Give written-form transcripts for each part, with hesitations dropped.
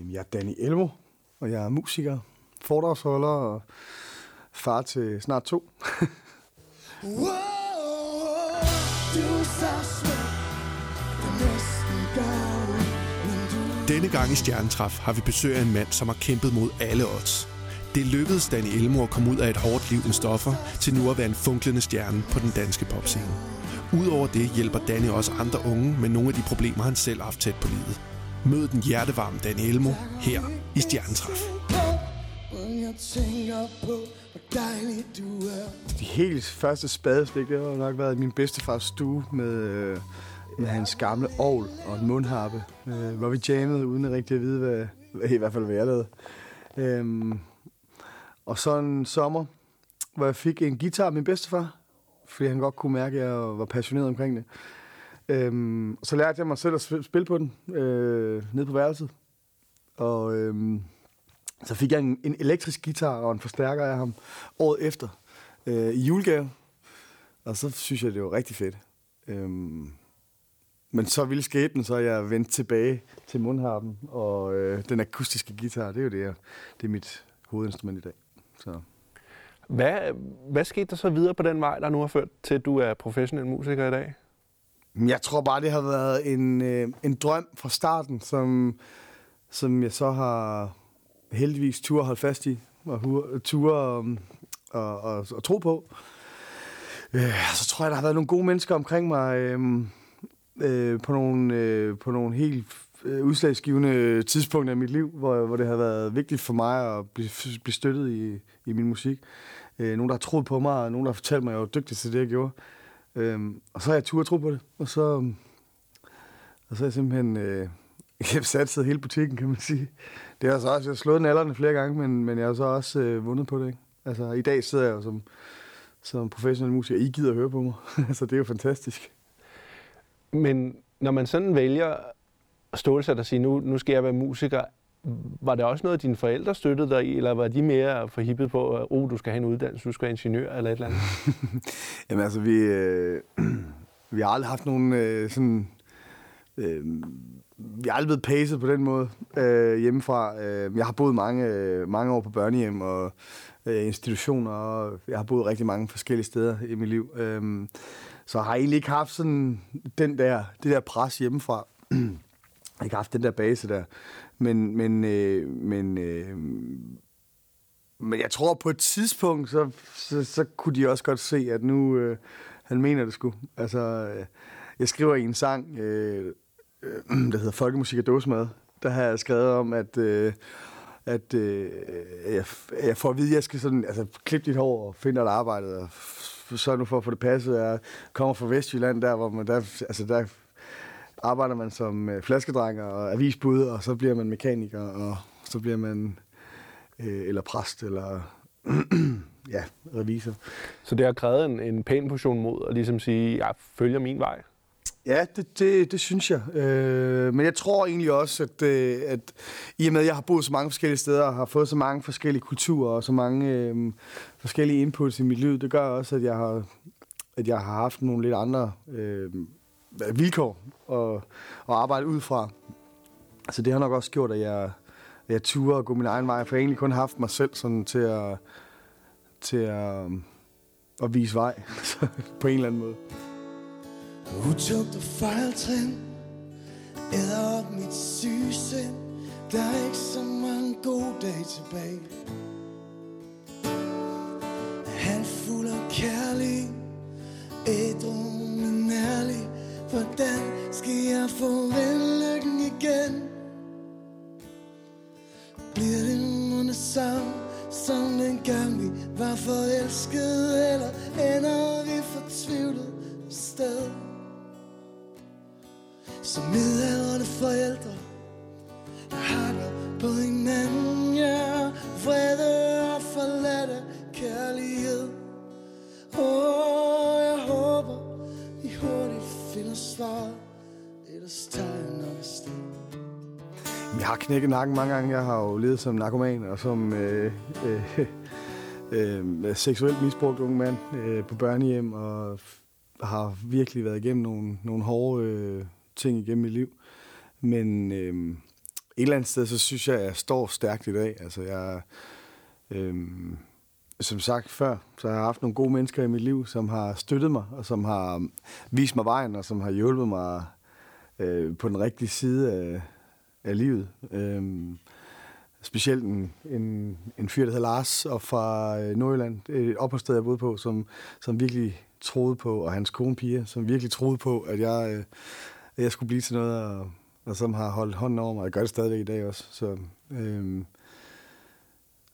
Jamen, jeg er Danni Elmo, og jeg er musiker, foredragsholder og far til snart 2. Wow, du så denne gang i Stjernetræf har vi besøg af en mand, som har kæmpet mod alle odds. Det lykkedes Danni Elmo at komme ud af et hårdt liv med stoffer til nu at være en funklende stjerne på den danske popscene. Udover det hjælper Danni også andre unge med nogle af de problemer, han selv har haft tæt på livet. Mød den hjertevarme Danni Elmo her i Stjernetræf. De helt første spadestik, det har nok været min bedstefars stue med hans gamle ovl og en mundharpe, hvor vi jammede uden rigtig at vide, i hvert fald hvad jeg lavede. Og så en sommer, hvor jeg fik en guitar af min bedstefar, fordi han godt kunne mærke, at jeg var passioneret omkring det. Og så lærte jeg mig selv at spille på den, nede på værelset. Og så fik jeg en elektrisk guitar og en forstærker af ham året efter, i julegave. Og så synes jeg, det var rigtig fedt. Men så ville skæbnen, så jeg vendte tilbage til mundharpen, og den akustiske guitar, det er jo det er mit hovedinstrument i dag. Så. Hvad skete der så videre på den vej, der nu har ført til, at du er professionel musiker i dag? Jeg tror bare, det har været en drøm fra starten, som jeg så har heldigvis turde holde fast i, og turde og tro på. Så tror jeg, der har været nogle gode mennesker omkring mig, på nogle helt udslagsgivende tidspunkter i mit liv, hvor det har været vigtigt for mig at blive støttet i min musik. Nogen, der har troet på mig, og nogen, der har fortalt mig, at jeg var dygtig til det, jeg gjorde. Og så har jeg turde tro på det, og så har jeg simpelthen satset hele butikken, kan man sige. Det har så også, jeg har slået nallerne flere gange, men jeg har så også vundet på det, ikke? Altså, i dag sidder jeg jo som professionel musiker, I gider at høre på mig, så det er jo fantastisk. Men når man sådan vælger at stålsætte og sige, nu skal jeg være musiker, var det også noget, dine forældre støttede dig i, eller var de mere forhippet på, at du skal have en uddannelse, du skal være ingeniør eller et eller andet? Jamen altså, vi har aldrig haft nogen vi har aldrig blevet pacet på den måde hjemmefra. Jeg har boet mange år på børnehjem og institutioner, og jeg har boet rigtig mange forskellige steder i mit liv. Så jeg har egentlig ikke haft sådan det der pres hjemmefra. Ikke haft den der base der. Men jeg tror på et tidspunkt, så kunne de også godt se, at nu han mener det sgu. Altså, jeg skriver en sang, der hedder Folkemusik og dåsemad. Der har jeg skrevet om, at jeg får at vide, at jeg skal sådan, altså, klippe dit hår og finde et arbejde og så nu for at få det passet. Jeg kommer fra Vestjylland, der hvor man der arbejder man som flaskedrenger og avisbud, og så bliver man mekaniker, og så bliver man eller præst eller ja, revisor. Så det har krævet en pæn portion mod at ligesom sige, jeg følger min vej. Ja, det synes jeg. Men jeg tror egentlig også, at i og med, at jeg har boet så mange forskellige steder, og har fået så mange forskellige kulturer og så mange forskellige inputs i mit liv, det gør også, at jeg har haft nogle lidt andre vilkår at arbejde ud fra. Altså det har nok også gjort, at jeg turde at gå min egen vej, for jeg egentlig kun har haft mig selv sådan til at vise vej på en eller anden måde. Hun tog det fejltrin, æder op mit sygesind. Der er ikke så mange gode dage tilbage. Han fuld og kærlig, ædru men ærlig. Hvordan skal jeg få vellykken igen? Bliver det nu det samme, som dengang vi var forelskede? Eller ender vi fortvivlet et sted? Som midaldrende forældre, der hakker på hinanden. Jeg er vrede og forladt af kærlighed. Jeg håber, vi hurtigt finder svaret, ellers tager jeg nok afsted. Jeg har knækket nakken mange gange. Jeg har jo levet som narkoman og som seksuelt misbrugt unge mand på børnehjem, og har virkelig været igennem nogle hårde ting igennem mit liv, men et eller andet sted, så synes jeg, at jeg står stærkt i dag. Altså, jeg, som sagt før, så har jeg haft nogle gode mennesker i mit liv, som har støttet mig, og som har vist mig vejen, og som har hjulpet mig på den rigtige side af livet. Specielt en fyr, der hedder Lars, og fra Nordjylland, et opholdssted, jeg boede på, som virkelig troede på, og hans kone Pia, som virkelig troede på, at jeg skulle blive til noget, og som har holdt hånden over mig, og jeg gør det stadigvæk i dag også. Så,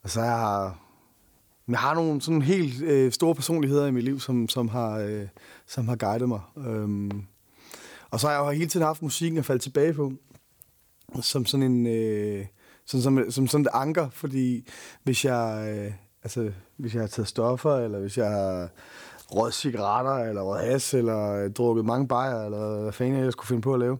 og så jeg har nogle sådan helt store personligheder i mit liv, som har guidet mig. Og så har jeg jo hele tiden haft musikken at falde tilbage på, som sådan en... Som et anker, fordi hvis jeg, hvis jeg har taget stoffer, eller hvis jeg har røget cigaretter, eller røget has, eller drukket mange bajer, eller hvad fanden jeg skulle finde på at lave,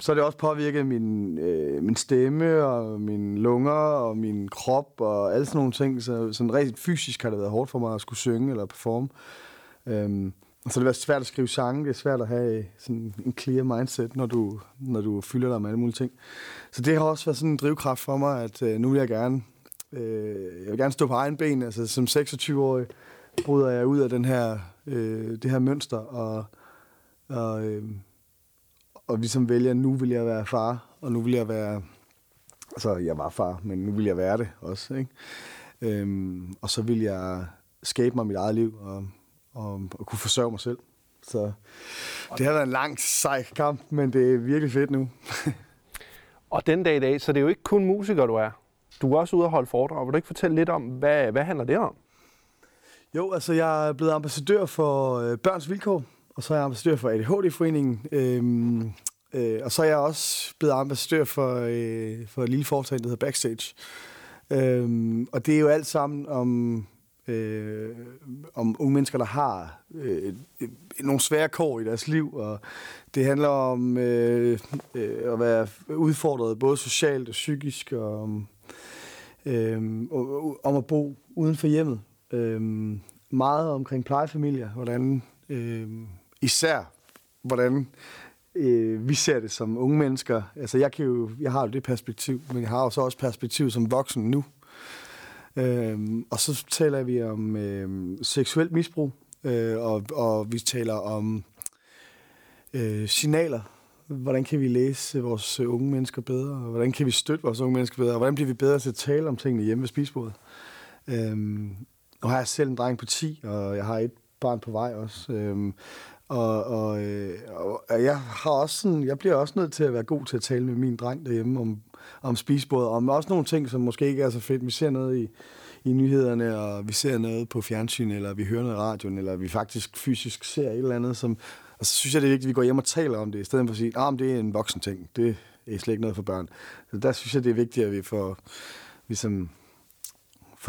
så har det også påvirket min stemme, og mine lunger, og min krop, og alle sådan nogle ting. Så sådan rent fysisk har det været hårdt for mig at skulle synge eller performe. Så det har været svært at skrive sange, det er svært at have sådan en clear mindset, når du fylder dig med alle mulige ting. Så det har også været sådan en drivkraft for mig, at nu vil jeg gerne, stå på egen ben. Altså som 26-årig bryder jeg ud af den her, det her mønster, og ligesom vælger, nu vil jeg være far, og nu vil jeg være, altså jeg var far, men nu vil jeg være det også, ikke? Og så vil jeg skabe mig mit eget liv, og kunne forsørge mig selv. Så det har været en lang, sej kamp, men det er virkelig fedt nu. Og den dag i dag, så det er jo ikke kun musiker, du er. Du er også ude at holde foredrag. Vil du ikke fortælle lidt om, hvad handler det om? Jo, altså jeg er blevet ambassadør for Børns Vildkår, og så er jeg ambassadør for ADHD-foreningen. Og så er jeg også blevet ambassadør for et lille foretag, der hedder Backstage. Og det er jo alt sammen om unge mennesker, der har nogle svære kår i deres liv, og det handler om at være udfordret både socialt og psykisk, og om at bo uden for hjemmet. Meget omkring plejefamilier, hvordan vi ser det som unge mennesker. Altså jeg har jo det perspektiv, men jeg har jo så også perspektiv som voksen nu. Og så taler vi om seksuelt misbrug, og vi taler om signaler. Hvordan kan vi læse vores unge mennesker bedre? Og hvordan kan vi støtte vores unge mennesker bedre? Og hvordan bliver vi bedre til at tale om tingene hjemme ved spisebordet? Nu har jeg selv en dreng på 10, og jeg har et barn på vej også. Og jeg bliver også nødt til at være god til at tale med min dreng derhjemme om spisebordet, om også nogle ting, som måske ikke er så fedt. Vi ser noget i nyhederne, og vi ser noget på fjernsyn, eller vi hører noget i radioen, eller vi faktisk fysisk ser et eller andet, og så synes jeg, det er vigtigt, at vi går hjem og taler om det, i stedet for at sige, at det er en voksen ting, det er slet ikke noget for børn. Så der synes jeg, det er vigtigt, at vi får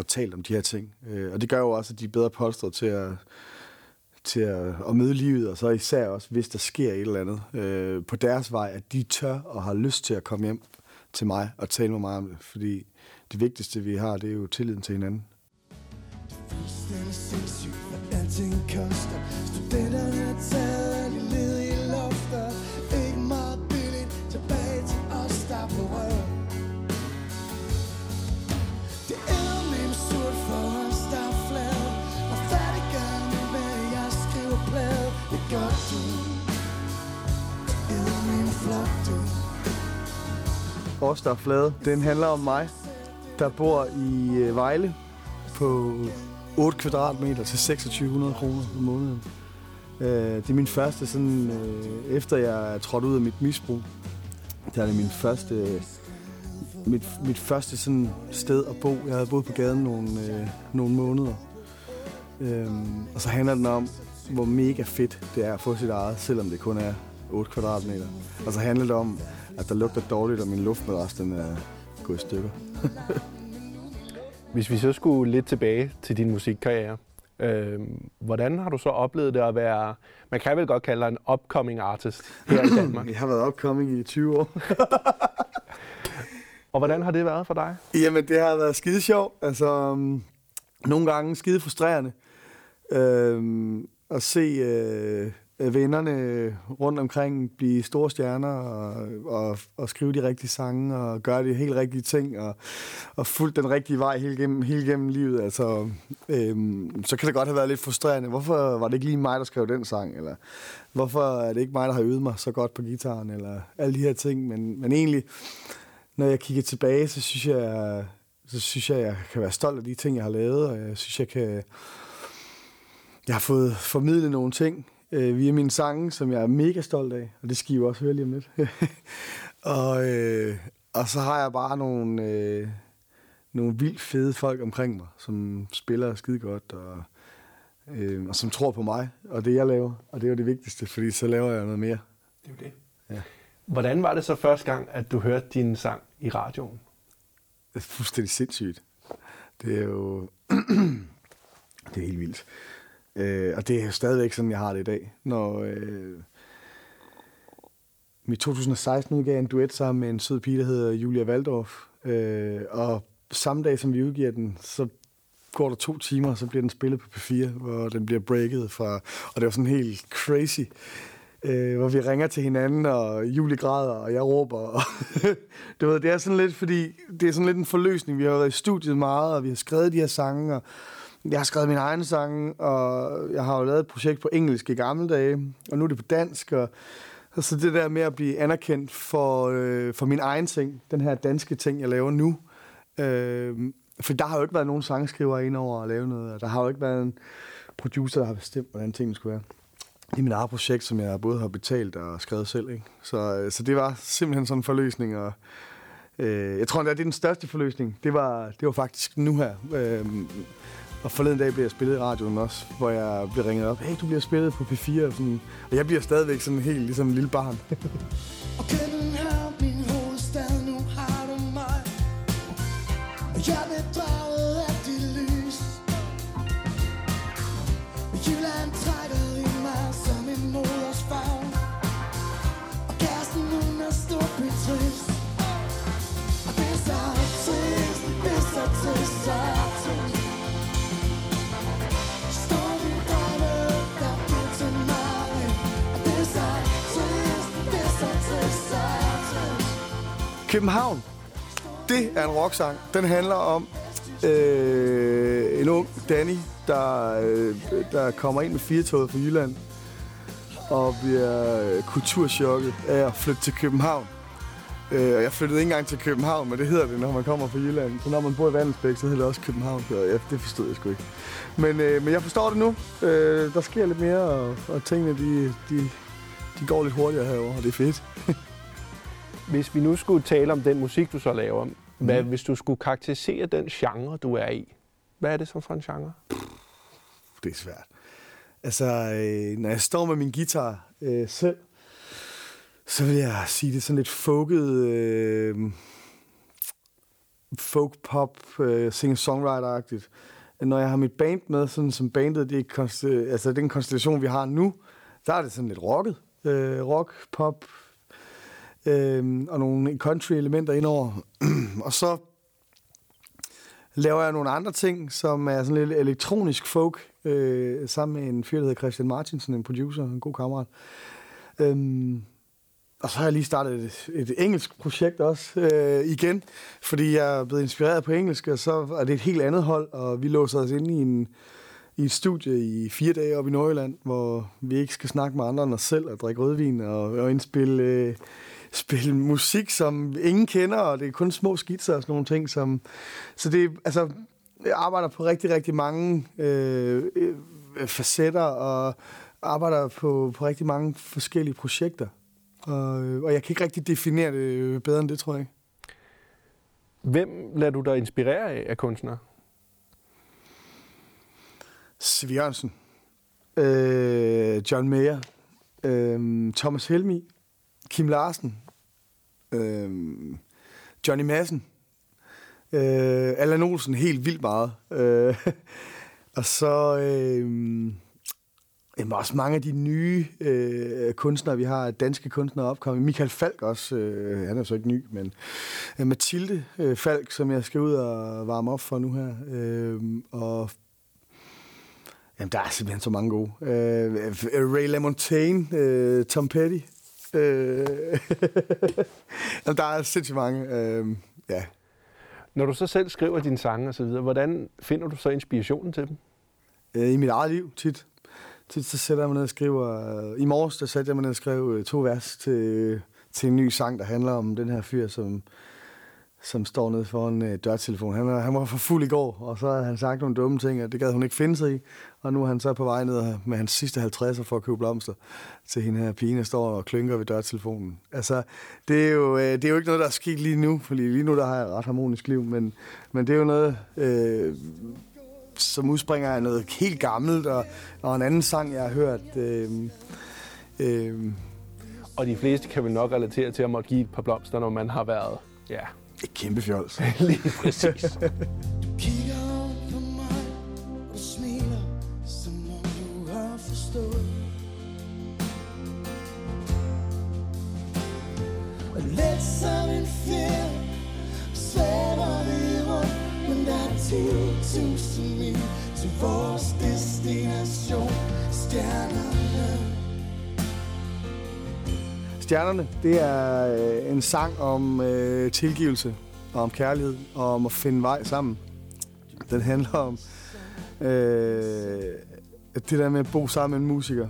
talt om de her ting. Og det gør jo også, at de er bedre polstret til at møde livet, og så især også, hvis der sker et eller andet på deres vej, at de tør og har lyst til at komme hjem til mig og tale med mig om det. Fordi det vigtigste, vi har, det er jo tilliden til hinanden. Os, der er flade, den handler om mig, der bor i Vejle på 8 kvadratmeter til 2600 kroner om måneden. Det er min første, sådan, efter jeg er trådt ud af mit misbrug, der er det min første, mit første sådan sted at bo. Jeg havde boet på gaden nogle måneder. Og så handler den om, hvor mega fedt det er at få sit eget, selvom det kun er 8 kvadratmeter. Og så handler det om, at der lugter dårligt, og min luftmadras, den er gået i stykker. Hvis vi så skulle lidt tilbage til din musikkarriere, hvordan har du så oplevet det at være, man kan vel godt kalde dig en upcoming artist her i Danmark? Jeg har været upcoming i 20 år. Og hvordan har det været for dig? Jamen, det har været skide sjovt. Altså, nogle gange skide frustrerende at se vennerne rundt omkring blive store stjerner og skrive de rigtige sange og gøre de helt rigtige ting og fulgt den rigtige vej hele gennem livet. Altså, så kan det godt have været lidt frustrerende. Hvorfor var det ikke lige mig, der skrev den sang? Eller hvorfor er det ikke mig, der har øvet mig så godt på gitaren? Eller alle de her ting. Men egentlig, når jeg kigger tilbage, så synes jeg, jeg kan være stolt af de ting, jeg har lavet. Og jeg synes, jeg har fået formidlet nogle ting via mine sange, som jeg er mega stolt af, og det skal I jo også høre lige om lidt. og så har jeg bare nogle vildt fede folk omkring mig, som spiller skide godt, og som tror på mig, og det jeg laver, og det er jo det vigtigste, fordi så laver jeg noget mere. Det er jo det. Ja. Hvordan var det så første gang, at du hørte din sang i radioen? Det er fuldstændig sindssygt. Det er jo det er helt vildt. Og det er stadigvæk sådan, jeg har det i dag. Når i 2016 udgav en duet sammen med en sød pige, der hedder Julia Valdorf. Og samme dag, som vi udgiver den, så går der 2 timer, og så bliver den spillet på P4, hvor den bliver breaket fra... Og det var sådan helt crazy, hvor vi ringer til hinanden, og Julie græder, og jeg råber. Og det er sådan lidt, fordi det er sådan lidt en forløsning. Vi har været i studiet meget, og vi har skrevet de her sange, og jeg har skrevet mine egne sange, og jeg har jo lavet et projekt på engelsk i gamle dage, og nu er det på dansk. Og så det der med at blive anerkendt for min egen ting, den her danske ting, jeg laver nu. For der har jo ikke været nogen sangskriver ind over at lave noget, og der har jo ikke været en producer, der har bestemt, hvordan tingene skulle være. Det er mit eget projekt, som jeg både har betalt og skrevet selv. Ikke? Så det var simpelthen sådan en forløsning, og jeg tror, det er den største forløsning. Det var faktisk nu her. Og forleden dag blev jeg spillet i radioen også, hvor jeg blev ringet op. Hey, du bliver spillet på P4. Og jeg bliver stadigvæk sådan helt ligesom en lille barn. Og København, min hovedstad, nu har du mig. Og jeg blev draget af dit lys. Og Jylland trækker i mig som en moders favn. Og kæresten, hun er stort betrist. Og det er så trist, det er så trist, så trist. København, det er en rocksang. Den handler om en ung Danni, der kommer ind med 4-toget fra Jylland og bliver kulturschokket af at flytte til København. Og jeg flyttede ikke engang til København, men det hedder det, når man kommer fra Jylland. Så når man bor i Vandensbæk, så hedder det også København. Så ja, det forstod jeg sgu ikke. Men jeg forstår det nu. Der sker lidt mere, og tingene de går lidt hurtigere herovre, og det er fedt. Hvis vi nu skulle tale om den musik, du så laver, hvis du skulle karakterisere den genre, du er i, hvad er det så for en genre? Det er svært. Altså, når jeg står med min guitar selv, så vil jeg sige, det er sådan lidt folket, folk-pop, singer-songwriter-agtigt. Når jeg har mit band med, sådan som bandet, altså den konstellation, vi har nu, der er det sådan lidt rocket. Rock, pop... og nogle country-elementer indover. Og så laver jeg nogle andre ting, som er sådan lidt elektronisk folk, sammen med en fyr, der hedder Christian Martinsen, en producer, en god kammerat. Og så har jeg lige startet et engelsk projekt også, igen, fordi jeg er blevet inspireret på engelsk, og så er det et helt andet hold, og vi låser os inde i et studie i 4 dage oppe i Nordjylland, hvor vi ikke skal snakke med andre end os selv og drikke rødvin og indspille... spille musik, som ingen kender, og det er kun små skitser og sådan nogle ting. Så det er, altså, jeg arbejder på rigtig, rigtig mange facetter, og arbejder på rigtig mange forskellige projekter. Og jeg kan ikke rigtig definere det bedre end det, tror jeg. Hvem lader du dig inspirere af kunstnere? Siv Jørgensen. John Mayer. Thomas Helmi. Kim Larsen, Johnny Madsen, Alan Olsen helt vildt meget. Og så også mange af de nye kunstnere, vi har, danske kunstnere opkommet. Michael Falk også, han er så ikke ny, men Mathilde Falk, som jeg skal ud og varme op for nu her. Og Jamen, der er simpelthen så mange gode. Ray LaMontagne, Tom Petty. Jamen, der er sindssygt mange. Ja. Når du så selv skriver dine sange og så videre, hvordan finder du så inspirationen til dem? I mit eget liv, tit. Tit så sætter jeg mig ned og skriver... I morges, der satte jeg mig ned og skrev 2 vers til en ny sang, der handler om den her fyr, som står nede foran dørtelefonen. Han var for fuld i går, og så havde han sagt nogle dumme ting, og det gad hun ikke finde sig i. Og nu er han så på vej ned med hans sidste 50'er for at købe blomster til hende her pige, der står og klynker ved dørtelefonen. Altså, det er jo ikke noget, der er sket lige nu, fordi lige nu der har jeg et ret harmonisk liv, men det er jo noget, som udspringer af noget helt gammelt, og en anden sang, jeg har hørt... Og de fleste kan vel nok relatere til at give et par blomster, når man har været... Ja. Et kæmpe fjols. Lige præcis. Du kigger op på mig og smiler, som om du har forstået. Og let som en fjell, svæver vi rundt, men der er 10.000 mil til vores destination. Stjernerne, det er en sang om tilgivelse og om kærlighed og om at finde vej sammen. Den handler om det der med at bo sammen med en musiker,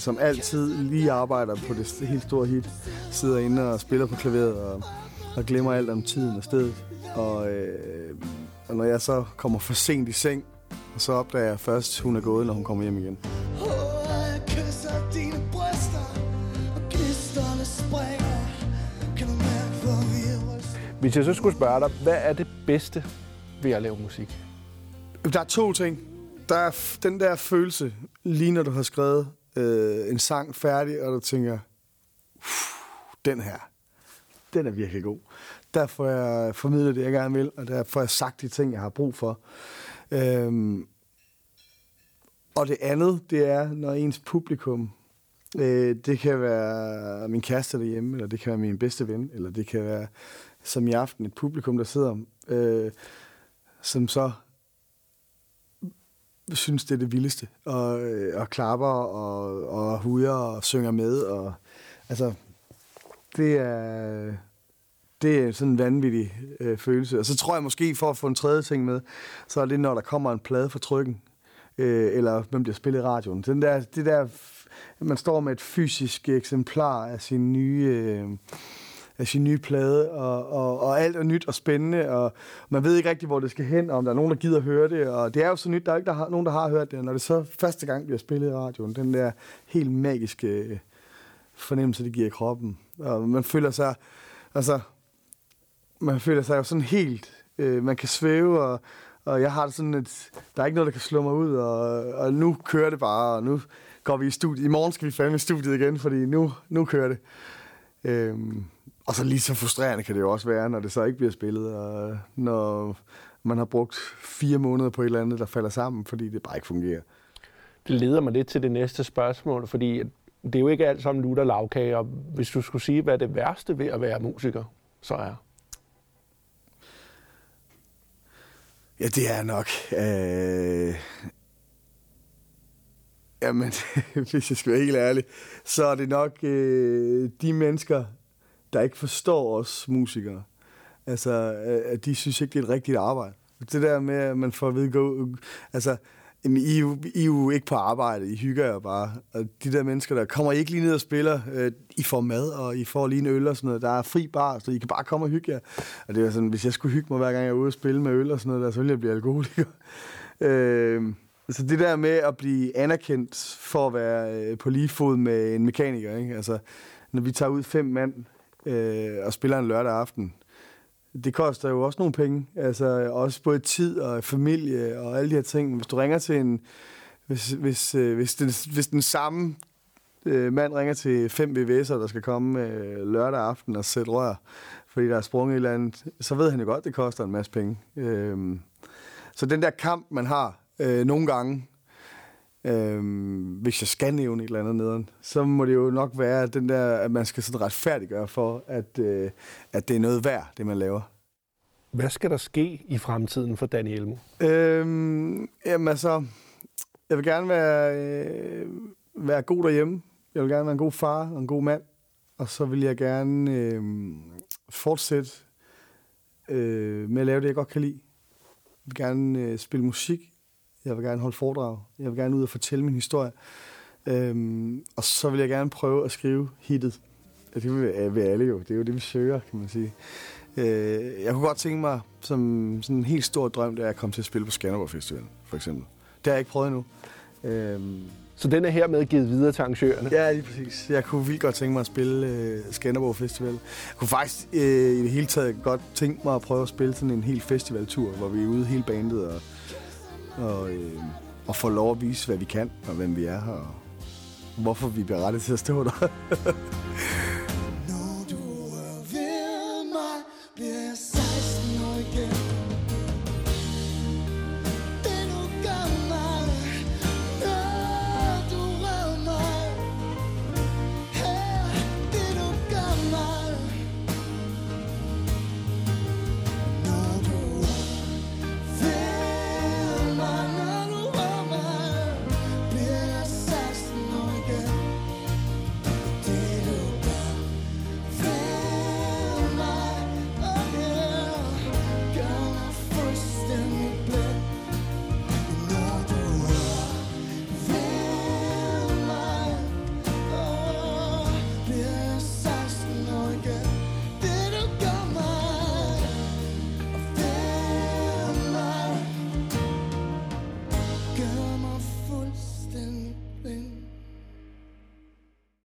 som altid lige arbejder på det helt store hit, sidder inde og spiller på klaveret og glemmer alt om tiden og stedet. Og når jeg så kommer for sent i seng, så opdager jeg først, hun er gået, når hun kommer hjem igen. Hvis jeg så skulle spørge dig, hvad er det bedste ved at lave musik? Der er 2 ting. Der er den der følelse, lige når du har skrevet en sang færdig, og du tænker, den her, den er virkelig god. Der får jeg formidlet det, jeg gerne vil, og der får jeg sagt de ting, jeg har brug for. Og det andet, det er, når ens publikum... Det kan være min kæreste derhjemme, eller det kan være min bedste ven, eller det kan være, som i aften, et publikum, der sidder, som så synes, det er det vildeste, og klapper, og hujer, og synger med, og altså, det er sådan en vanvittig følelse. Og så tror jeg måske, for at få en tredje ting med, så er det, når der kommer en plade fra trykken, eller hvem bliver spillet i radioen. Det der man står med et fysisk eksemplar af sin nye plade, og alt er nyt og spændende, og man ved ikke rigtig, hvor det skal hen, og om der er nogen, der gider at høre det, og det er jo så nyt, der er ikke nogen, der har hørt det, når det så første gang bliver spillet i radioen, den der helt magiske fornemmelse, det giver i kroppen, og man føler sig, altså, man føler sig jo sådan helt, man kan svæve, og jeg har det sådan, at der er ikke noget, der kan slå mig ud, og nu kører det bare, og nu går vi i studiet. I morgen skal vi fandme i studiet igen, fordi nu kører det. Og så lige så frustrerende kan det jo også være, når det så ikke bliver spillet, og når man har brugt 4 måneder på et eller andet, der falder sammen, fordi det bare ikke fungerer. Det leder mig lidt til det næste spørgsmål, fordi det er jo ikke alt sammen lutter lavkage, og hvis du skulle sige, hvad det værste ved at være musiker så er? Ja, det er nok... Jamen, hvis jeg skal være helt ærlig, så er det nok de mennesker, der ikke forstår os musikere. Altså, at de synes ikke, det er et rigtigt arbejde. Det der med, at man får at vide, altså, I er jo ikke på arbejde, I hygger jer bare. Og de der mennesker, der kommer I ikke lige ned og spiller, I får mad, og I får lige en øl og sådan noget. Der er fri bar, så I kan bare komme og hygge jer. Og det er sådan, hvis jeg skulle hygge mig, hver gang jeg er ude og spille med øl og sådan noget, der, så ville jeg blive alkoholiker. Så det der med at blive anerkendt for at være på lige fod med en mekaniker, ikke? Altså, når vi tager ud 5 mand og spiller en lørdag aften, det koster jo også nogle penge. Altså, også både tid og familie og alle de her ting. Hvis du ringer til en... Hvis den samme mand ringer til 5 VVS'er, der skal komme lørdag aften og sætte rør, fordi der er sprunget et eller andet, så ved han jo godt, det koster en masse penge. Så den der kamp, man har, nogle gange, hvis jeg skal nævne et eller andet nederen, så må det jo nok være, den der, at man skal sådan retfærdiggøre for, at det er noget værd, det man laver. Hvad skal der ske i fremtiden for Danni Elmo? Jamen altså, jeg vil gerne være god derhjemme. Jeg vil gerne være en god far og en god mand. Og så vil jeg gerne fortsætte med at lave det, jeg godt kan lide. Jeg vil gerne spille musik. Jeg vil gerne holde foredrag. Jeg vil gerne ud og fortælle min historie. Og så vil jeg gerne prøve at skrive hittet. Ja, det vil alle jo. Det er jo det, vi søger, kan man sige. Jeg kunne godt tænke mig, som sådan en helt stor drøm, der er at komme til at spille på Skanderborg Festival, for eksempel. Det har jeg ikke prøvet endnu. Så den er hermed givet videre til arrangørerne? Ja, lige præcis. Jeg kunne vildt godt tænke mig at spille Skanderborg Festival. Jeg kunne faktisk i det hele taget godt tænke mig at prøve at spille sådan en hel festivaltur, hvor vi er ude hele bandet og får lov at vise, hvad vi kan, og hvem vi er her, og hvorfor vi bliver rettet til at stå der.